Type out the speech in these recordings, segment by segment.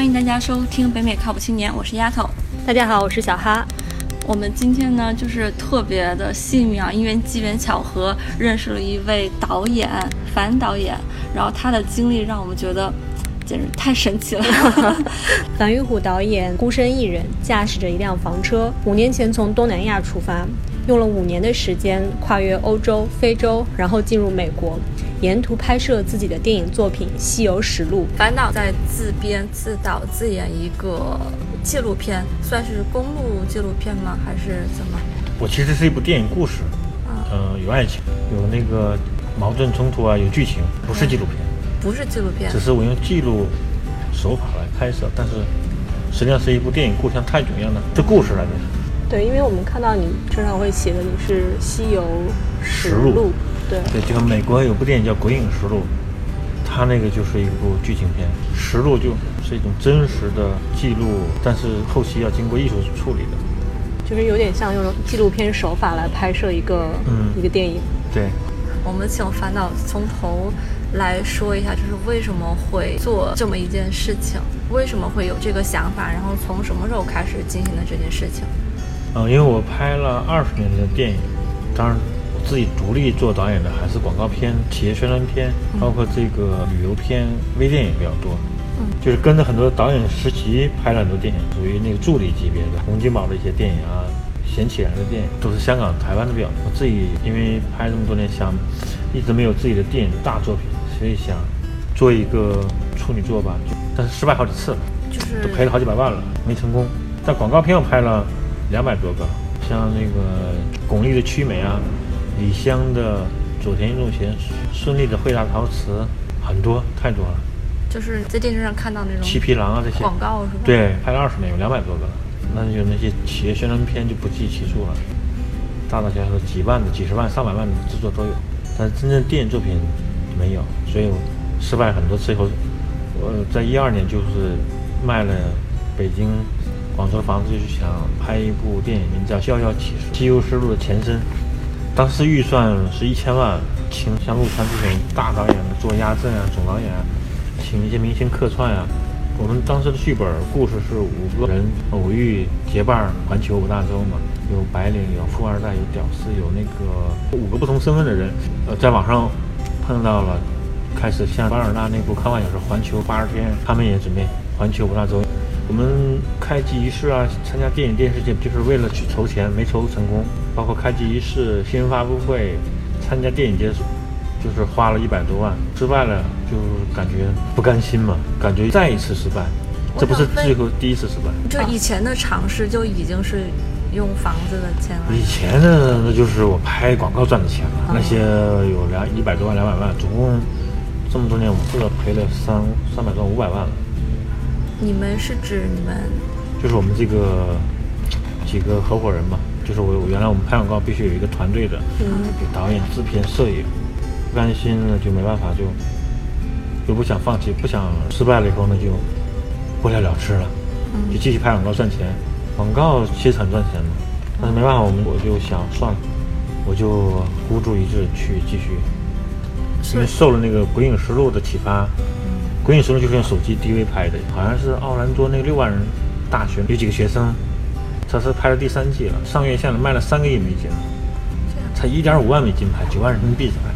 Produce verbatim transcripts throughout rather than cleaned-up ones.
欢迎大家收听北美靠谱青年，我是丫头。大家好，我是小哈。我们今天呢就是特别的幸运啊，因为机缘巧合认识了一位导演樊导演，然后他的经历让我们觉得简直太神奇了。樊玉虎导演孤身一人驾驶着一辆房车，五年前从东南亚出发，用了五年的时间跨越欧洲、非洲，然后进入美国，沿途拍摄自己的电影作品《西游实录》。樊导在自编自导自演一个纪录片，算是公路纪录片吗？还是怎么？我其实是一部电影故事，啊、呃，有爱情，有那个矛盾冲突啊，有剧情，不是纪录片，嗯、不是纪录片，只是我用记录手法来拍摄，但是实际上是一部电影故事，像泰囧一样的，这故事来的。对，因为我们看到你身上会写的你是《西游实录》录，对对，这个美国有部电影叫《鬼影实录》，它那个就是一部剧情片，实录就是一种真实的记录，但是后期要经过艺术处理的，就是有点像用纪录片手法来拍摄一个、嗯、一个电影。对，我们请樊导从头来说一下，就是为什么会做这么一件事情，为什么会有这个想法，然后从什么时候开始进行的这件事情。嗯，因为我拍了二十年的电影，当然我自己独立做导演的还是广告片、企业宣传片，包括这个旅游片、微电影比较多。嗯，就是跟着很多导演实习拍了很多电影，属于那个助理级别的，洪金宝的一些电影啊，贤启然的电影，都是香港、台湾的比较多。我自己因为拍这么多年，想一直没有自己的电影大作品，所以想做一个处女作吧，但是失败好几次了，就是都赔了好几百万了，没成功。但广告片我拍了两百多个，像那个巩俐的《曲美》啊，李湘的《佐田一众贤》，孙俪的《绘大陶瓷》，很多，太多了。就是在电视上看到那种七匹狼啊这些广告是吧？对，拍了二十年，有两百多个了。那就那些企业宣传片就不计其数了，大大小小的几万的、几十万、上百万的制作都有，但真正电影作品没有，所以我失败很多次以后，我在一二年就是卖了北京、广州的房子，就是想拍一部电影，名叫《笑笑启示》，《西游实录》的前身。当时预算是一千万，请像陆川这种大导演做压阵啊，总导演啊，请一些明星客串啊。我们当时的剧本故事是五个人偶遇结伴环球五大洲嘛，有白领，有富二代，有屌丝，有那个五个不同身份的人，呃，在网上碰到了，开始像巴尔纳那部《看完也是环球八十天》，他们也准备环球五大洲。我们开机仪式啊，参加电影电视节目，就是为了去筹钱，没筹成功。包括开机仪式、新闻发布会、参加电影节，就是花了一百多万，失败了就感觉不甘心嘛，感觉再一次失败，这不是最后第一次失败。就以前的尝试就已经是用房子的钱了。以前的那就是我拍广告赚的钱了，那些有两一百多万、两百万，总共这么多年，我至少赔了三三百多万、五百万了。你们是指你们？就是我们这个几个合伙人嘛，就是我原来我们拍广告必须有一个团队的，嗯，有导演、制片、摄影。不甘心了就没办法，就又不想放弃，不想失败了以后呢，就不了了之了，就继续拍广告赚钱。广告其实很赚钱的，但是没办法，我们我就想算了，我就孤注一掷去继续，因为受了那个《鬼影实录》的启发。鬼影实录就是用手机 D V 拍的，好像是奥兰多那个六万人大学有几个学生，他是拍了第三季了，上院线了，卖了三个亿美金，才一点五万美金拍，九万人民币才拍。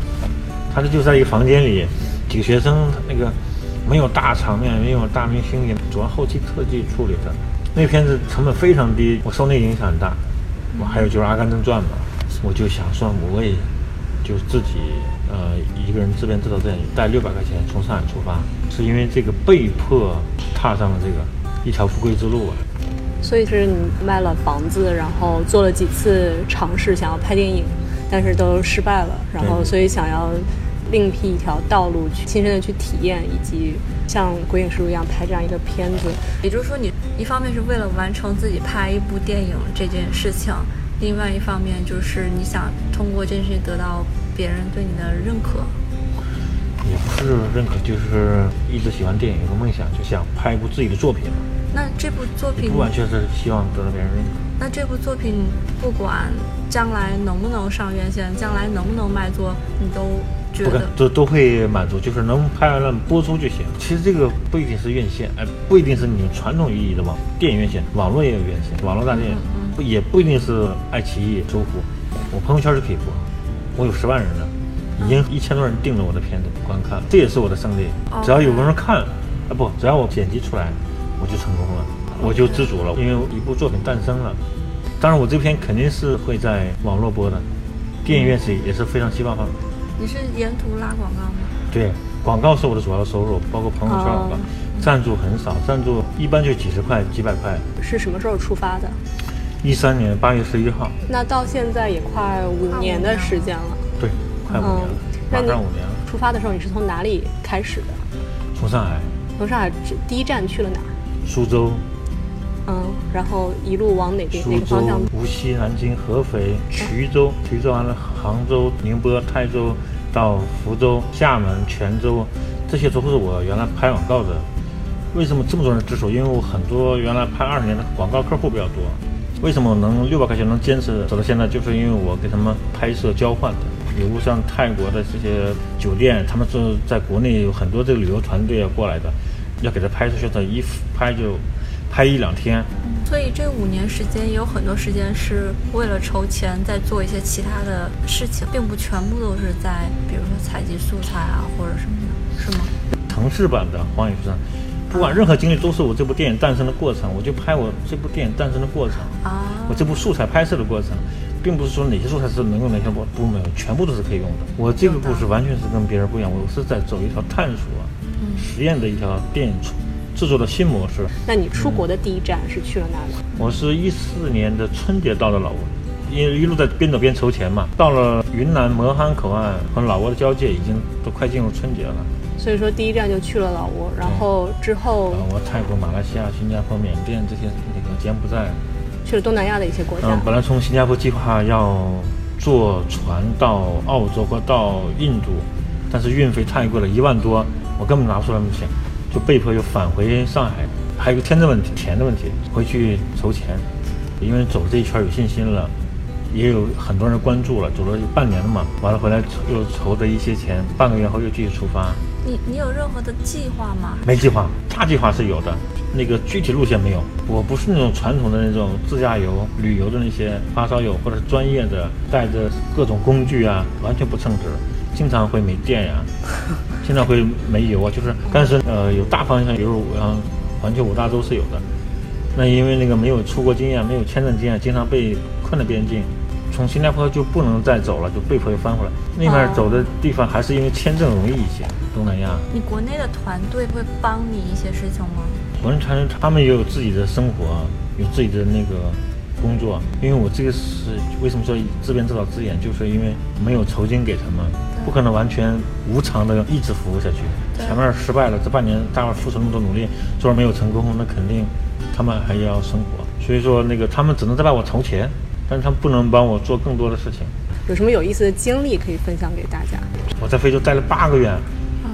他这就在一个房间里，几个学生，那个没有大场面，没有大明星，也主要后期特技处理的。那片子成本非常低，我受那个影响很大。我还有就是《阿甘正传》嘛，我就想算我也就自己。呃，一个人自编自导自演，带六百块钱从上海出发，是因为这个被迫踏上了这个一条不归之路啊。所以是你卖了房子，然后做了几次尝试，想要拍电影，但是都失败了，然后所以想要另辟一条道路去亲身的去体验，以及像《鬼影实录》一样拍这样一个片子。也就是说，你一方面是为了完成自己拍一部电影这件事情，另外一方面就是你想通过这件事情得到别人对你的认可。也不是认可，就是一直喜欢电影，有个梦想，就想拍一部自己的作品。那这部作品不完全是希望得到别人认可。那这部作品不管将来能不能上院线，将来能不能卖座，你都不敢都都会满足，就是能拍完了播出就行。其实这个不一定是院线，哎、呃，不一定是你们传统意义的网电影院线，网络也有院线，网络大电影、嗯嗯、也不一定是爱奇艺、搜狐。我朋友圈是可以播，我有十万人呢，已经一千多人订了我的片子观看，这也是我的胜利。只要有人看，啊、呃、不，只要我剪辑出来，我就成功了，我就知足了，因为一部作品诞生了。当然，我这篇肯定是会在网络播的，电影院是也是非常希望放的。你是沿途拉广告吗？对，广告是我的主要收入，包括朋友圈广告、哦、赞助很少，赞助一般就几十块几百块。是什么时候出发的？一三年八月十一号。那到现在也快五年的时间了。对，快五年了、嗯、马上五年了。出发的时候你是从哪里开始的？从上海。从上海第一站去了哪儿？苏州。嗯，然后一路往哪边哪个方向？无锡、南京、合肥、衢州，衢州完了杭州、宁波、台州，到福州、厦门、泉州，这些都是我原来拍广告的。为什么这么多人支持？因为我很多原来拍二十年的广告客户比较多。为什么我能六百块钱能坚持走到现在？就是因为我给他们拍摄交换的，比如像泰国的这些酒店，他们是在国内有很多这个旅游团队要过来的，要给他拍摄宣传，一拍就拍一两天。所以这五年时间也有很多时间是为了筹钱在做一些其他的事情，并不全部都是在比如说采集素材啊或者什么的，是吗？城市版的荒野书生，不管任何经历都是我这部电影诞生的过程，我就拍我这部电影诞生的过程啊，我这部素材拍摄的过程，并不是说哪些素材是能用，哪些不不能用，全部都是可以用的。我这个故事完全是跟别人不一样，我是在走一条探索、嗯、实验的一条电影制作的新模式。那你出国的第一站是去了哪里？嗯、我是一四年的春节到了老挝，因为一路在边走边筹钱嘛。到了云南磨憨口岸和老挝的交界，已经都快进入春节了。所以说第一站就去了老挝，然后之后老挝、泰国、马来西亚、新加坡、缅甸这些那个柬埔寨，去了东南亚的一些国家。嗯，本来从新加坡计划要坐船到澳洲或到印度，但是运费太贵了，一万多，我根本拿不出来那么钱。就被迫又返回上海，还有个签证问题、钱的问题，回去筹钱。因为走这一圈有信心了，也有很多人关注了，走了半年了嘛，完了回来又筹的一些钱，半个月后又继续出发。你你有任何的计划吗？没计划，大计划是有的，那个具体路线没有。我不是那种传统的那种自驾游、旅游的那些发烧友，或者是专业的带着各种工具啊，完全不称职。经常会没电呀、啊，经常会没油啊，就是，但是呃有大方向，比如嗯环球五大洲是有的。那因为那个没有出国经验，没有签证经验，经常被困在边境，从新加坡就不能再走了，就被迫又翻回来。那边走的地方还是因为签证容易一些。东南亚，你国内的团队会帮你一些事情吗？国内团队他们也有自己的生活，有自己的那个工作。因为我这个是为什么说自编自导自演，就是因为没有酬金给他们，不可能完全无偿的一直服务下去。前面失败了，这半年大家付出那么多努力，最后没有成功，那肯定他们还要生活。所以说那个他们只能再帮我筹钱，但是他们不能帮我做更多的事情。有什么有意思的经历可以分享给大家？我在非洲待了八个月，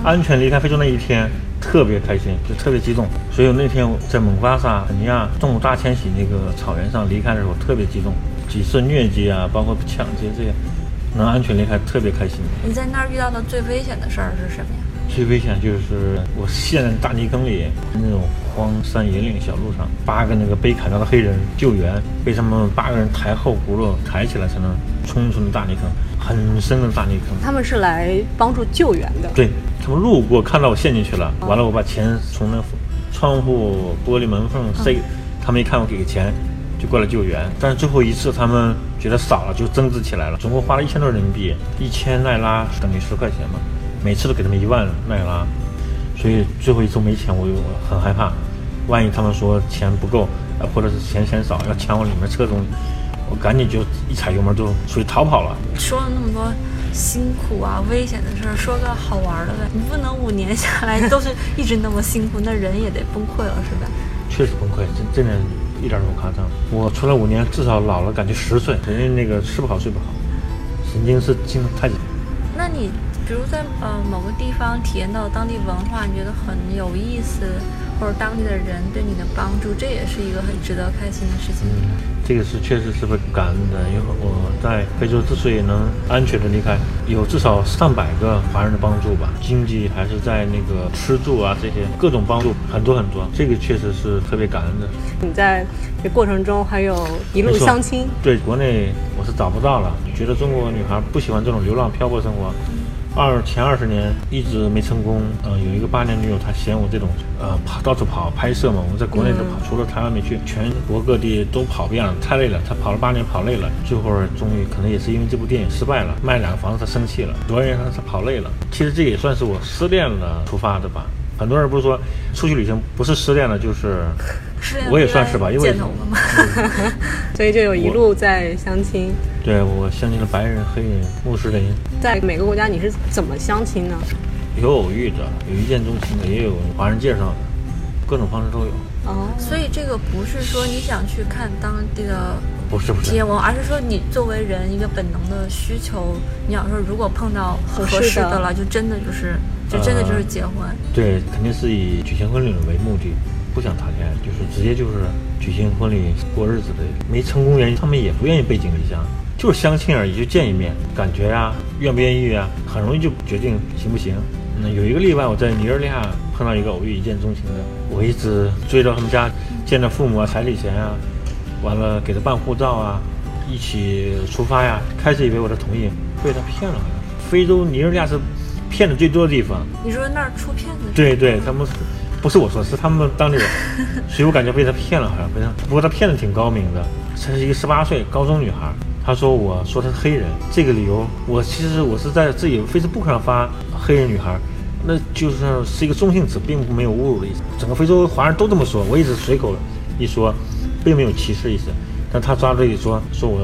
安全离开非洲那一天特别开心，就特别激动。所以我那天我在蒙巴萨肯尼亚动物大迁徙那个草原上离开的时候特别激动，几次疟疾啊，包括抢劫这些，能安全离开特别开心。你在那儿遇到的最危险的事儿是什么呀？最危险就是我陷在大泥坑里，那种荒山野岭小路上，八个那个被砍掉的黑人救援，被他们八个人抬后轱辘抬起来才能冲出那大泥坑，很深的大泥坑。他们是来帮助救援的。对，他们路过看到我陷进去了，完了我把钱从那窗户玻璃门缝塞、嗯、他们一看我给个钱就过来救援。但是最后一次他们觉得少了就争执起来了，总共花了一千多人民币，一千奈拉等于十块钱嘛，每次都给他们一万奈拉，所以最后一次没钱我就很害怕，万一他们说钱不够或者是钱嫌少要抢我里面车中，我赶紧就一踩油门就属于逃跑了。说了那么多辛苦啊危险的事儿，说个好玩的呗。你不能五年下来都是一直那么辛苦，那人也得崩溃了是吧？确实崩溃，这这点一点都不夸张。我除了五年至少老了感觉十岁，人家那个吃不好睡不好，神经是经常太紧。那你比如在呃某个地方体验到当地文化，你觉得很有意思，或者当地的人对你的帮助，这也是一个很值得开心的事情。嗯、这个是确实是被感恩的，因为我在非洲之所以能安全的离开，有至少上百个华人的帮助吧，经济还是在那个吃住啊这些各种帮助很多很多，这个确实是特别感恩的。你在这过程中还有一路相亲，对，国内我是找不到了，觉得中国女孩不喜欢这种流浪漂泊生活。嗯二前二十年一直没成功，呃，有一个八年女友，她嫌我这种呃跑到处跑拍摄嘛，我们在国内都跑，除了台湾没去，全国各地都跑遍了，太累了。她跑了八年，跑累了，最后终于可能也是因为这部电影失败了，卖两个房子她生气了，主要原因她跑累了。其实这也算是我失恋了出发的吧。很多人不是说出去旅行不是失恋了就是，我也算是吧，因为见头了嘛，所以就有一路在相亲。对，我相亲了白人、黑人、穆斯林。在每个国家你是怎么相亲呢？有偶遇的，有一见钟情的，也有华人介绍的，各种方式都有。哦，所以这个不是说你想去看当地的不是不是体验文化，而是说你作为人一个本能的需求，你想说如果碰到合适的了，就真的就是就真的就是结婚。呃、对，肯定是以举行婚礼为目的。不想谈恋爱，就是直接就是举行婚礼过日子的，没成功原因他们也不愿意背井离乡，就是相亲而已，就见一面，感觉呀、啊，愿不愿意啊，很容易就决定行不行。那有一个例外，我在尼日利亚碰到一个偶遇一见钟情的，我一直追到他们家，见到父母啊，彩礼钱啊，完了给他办护照啊，一起出发呀。开始以为我的同意，被他骗了。非洲尼日利亚是骗的最多的地方。你说那儿出骗子？对对，他们。不是我说，是他们当地人，所以我感觉被他骗了，好像被他。不过他骗的挺高明的，她是一个十八岁高中女孩。她说我说她是黑人，这个理由我其实我是在自己 Facebook 上发黑人女孩，那就是是一个中性词，并没有侮辱的意思。整个非洲华人都这么说，我一直随口一说，并没有歧视意思。但她抓住一说，说我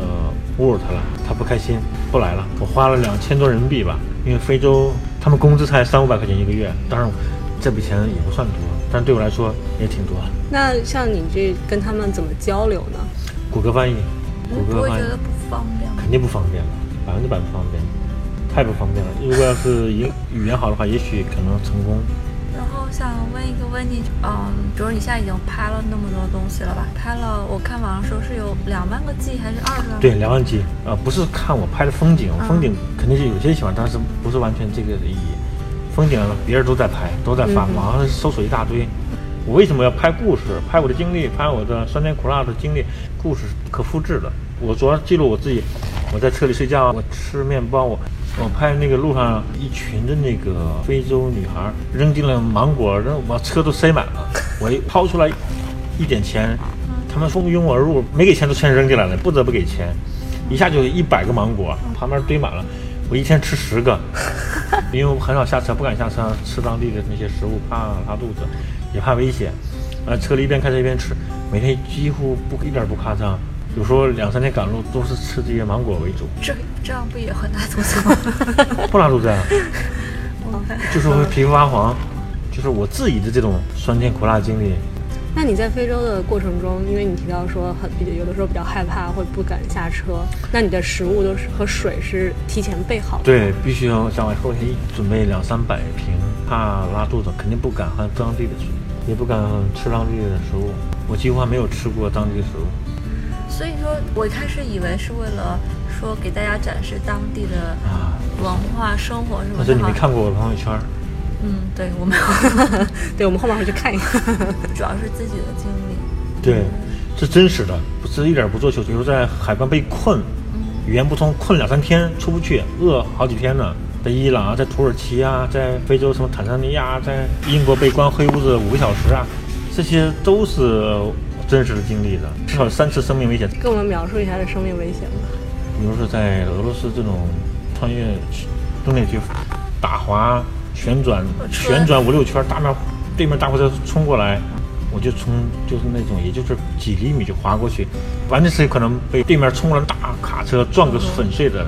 侮辱她了，她不开心，不来了。我花了两千多人民币吧，因为非洲他们工资才三五百块钱一个月，当然。这笔钱也不算多，但对我来说也挺多了。那像你这跟他们怎么交流呢？谷歌翻译，谷歌翻译，我觉得不方便，肯定不方便了，百分之百不方便，太不方便了。如果要是语语言好的话，也许可能成功。然后想问一个问题，嗯，比如你现在已经拍了那么多东西了吧？拍了，我看网上说是有两万个 G 还是二十万？对，两万 G。呃，不是看我拍的风景，嗯、风景肯定是有些喜欢，但是不是完全这个意义。风景别人都在拍，都在发，网上搜索一大堆。我为什么要拍故事？拍我的经历，拍我的酸甜苦辣的经历。故事可复制的，我主要记录我自己。我在车里睡觉，我吃面包，我我拍那个路上一群的那个非洲女孩扔进了芒果，扔把车都塞满了。我一掏出来一点钱，他们蜂拥而入，没给钱都全扔进来了，不得不给钱。一下就一百个芒果，旁边堆满了。我一天吃十个，因为我很少下车，不敢下车吃当地的那些食物，怕拉肚子，也怕危险。呃，车里一边开车一边吃，每天几乎不一点不夸张，有时候两三天赶路都是吃这些芒果为主。这这样不也很拉肚子吗？不拉肚子啊，就是会皮肤发黄，就是我自己的这种酸甜苦辣经历。那你在非洲的过程中，因为你提到说很有的时候比较害怕，会不敢下车，那你的食物都是和水是提前备好的？对，必须要像我后天准备两三百瓶，怕拉肚子，肯定不敢喝当地的水，也不敢吃当地的食物。我几乎还没有吃过当地的食物。所以说我一开始以为是为了说给大家展示当地的文化、啊、生活什么的。但是你没看过我朋友圈？嗯，对，我们对我们后面回去看一看，主要是自己的经历。对，是真实的，不是一点不做秀。比如在海边被困，语言不通，困两三天出不去，饿好几天呢。在伊朗啊，在土耳其啊，在非洲什么坦桑尼亚，在英国被关黑屋子五个小时啊，这些都是真实的经历的，至少有三次生命危险。跟我们描述一下这生命危险吧。比如说在俄罗斯这种穿越东北去打滑。旋转旋转五六圈，大面对面大货车冲过来，我就冲就是那种，也就是几厘米就滑过去，完全是可能被对面冲了大卡车撞个粉碎的，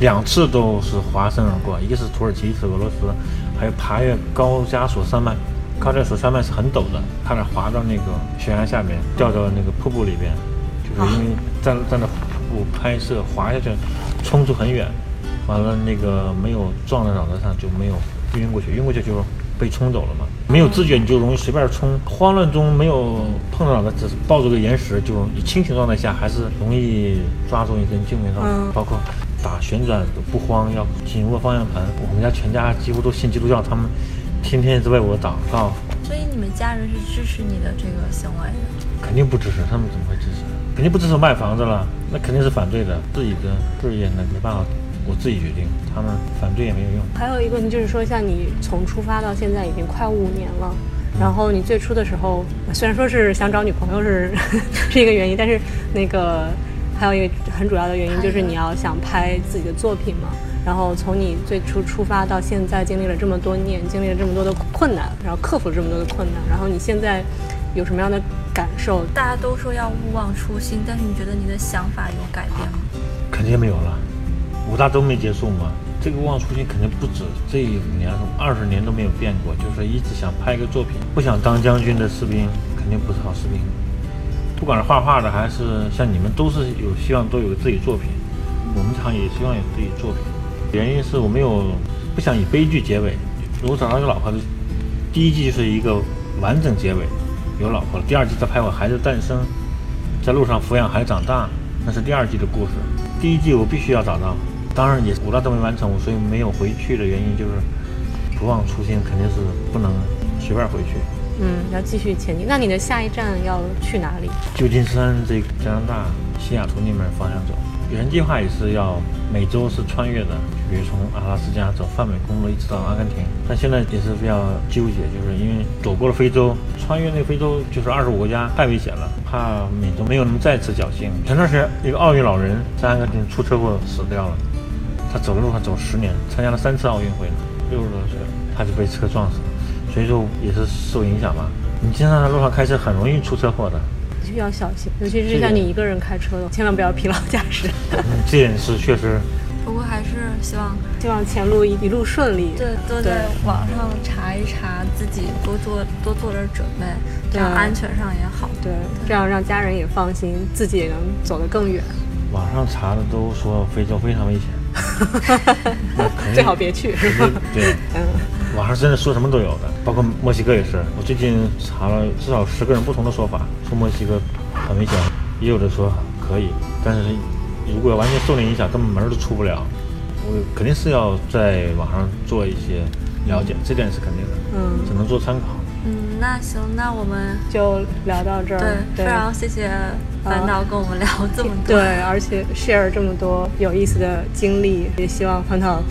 两次都是滑身而过，一个是土耳其，一个是俄罗斯，还有爬越高加索山脉，高加索山脉是很陡的，差点滑到那个悬崖下面，掉到那个瀑布里边，就是因为站在那瀑布拍摄滑下去，冲出很远，完了那个没有撞在脑袋上就没有晕过去，晕过去就被冲走了嘛，没有知觉你就容易随便冲，慌乱中没有碰到脑袋，只是抱着个岩石，就你清醒状态下还是容易抓住一根救命稻草、嗯、包括打旋转都不慌，要紧握方向盘。我们家全家几乎都信基督教，他们天天在为我祷告。所以你们家人是支持你的这个行为的？肯定不支持，他们怎么会支持？肯定不支持卖房子了，那肯定是反对的。自己的事业呢没办法我自己决定，他们反对也没有用。还有一个问题就是说，像你从出发到现在已经快五年了，然后你最初的时候虽然说是想找女朋友是是一个原因，但是那个还有一个很主要的原因就是你要想拍自己的作品嘛。然后从你最初出发到现在经历了这么多年，经历了这么多的困难，然后克服了这么多的困难，然后你现在有什么样的感受？大家都说要勿忘初心，但是你觉得你的想法有改变吗？肯定没有了，五大都没结束嘛，这个勿忘初心肯定不止这五年，二十年都没有变过，就是一直想拍一个作品，不想当将军的士兵肯定不是好士兵。不管是画画的还是像你们，都是有希望都有自己作品，我们厂也希望有自己作品。原因是我没有不想以悲剧结尾，如果找到一个老婆的，第一季就是一个完整结尾，有老婆了，第二季再拍我孩子诞生，在路上抚养孩子长大，那是第二季的故事。第一季我必须要找到，当然也五大都没完成，所以没有回去的原因就是不忘初心，肯定是不能随便回去，嗯，要继续前进。那你的下一站要去哪里？旧金山，这个加拿大西雅图那边方向走。原计划也是要每周是穿越的，比如从阿拉斯加走泛美公路一直到阿根廷，但现在也是比较纠结，就是因为走过了非洲，穿越那个非洲就是二十五国家太危险了，怕美洲没有能再次侥幸。前段时间一个奥运老人在阿根廷出车祸死掉了，他走的路上走十年，参加了三次奥运会了，六十多岁他就被车撞死了，所以说也是受影响吧。你经常在路上开车很容易出车祸的，需要小心，尤其是像你一个人开车的，千万不要疲劳驾驶。这件事确实，不过还是希望希望前路一路顺利。对，都在网上查一查，自己多做多做点准备，这样安全上也好。对，对，这样让家人也放心，自己也能走得更远。网上查的都说非洲非常危险，最好别去。对，嗯。网上真的说什么都有的，包括墨西哥也是，我最近查了至少十个人不同的说法，说墨西哥很危险，也有的说可以，但是如果完全受那影响根本门都出不了。我肯定是要在网上做一些了解，这点是肯定的，嗯，只能做参考。嗯，那行，那我们就聊到这儿。 对, 对，非常谢谢樊导跟我们聊这么多、呃、对，而且 share 这么多有意思的经历，也希望樊导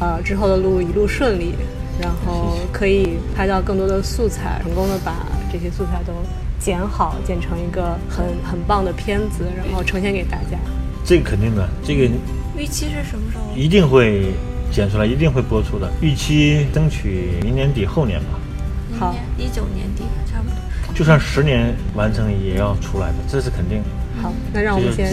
呃之后的路一路顺利，然后可以拍到更多的素材，成功的把这些素材都剪好，剪成一个很很棒的片子，然后呈现给大家。这个肯定的，这个预期是什么时候？一定会剪出来，一定会播出的。预期争取明年底后年吧。好，一九年底差不多。就算十年完成也要出来的，这是肯定的。好，那让我们先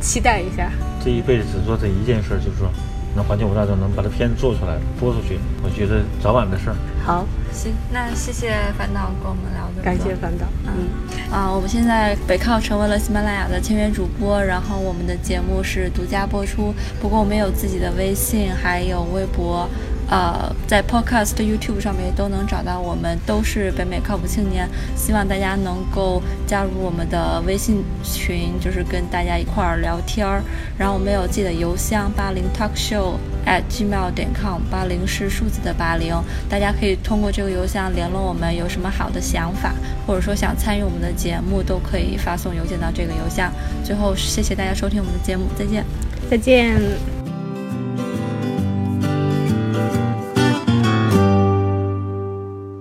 期待一下。这一辈子只做这一件事，就是说。能环境五大众能把这片做出来播出去，我觉得早晚的事儿。好，行，那谢谢樊导跟我们聊的，感谢樊导。嗯啊，我们现在北靠成为了喜马拉雅的签约主播，然后我们的节目是独家播出，不过我们有自己的微信还有微博，呃，在 Podcast、YouTube 上面都能找到我们，都是北美靠谱青年。希望大家能够加入我们的微信群，就是跟大家一块儿聊天儿。然后我们有自己的邮箱八零 talk show at gmail dot com， 八零是数字的八零，大家可以通过这个邮箱联络我们，有什么好的想法，或者说想参与我们的节目，都可以发送邮件到这个邮箱。最后，谢谢大家收听我们的节目，再见，再见。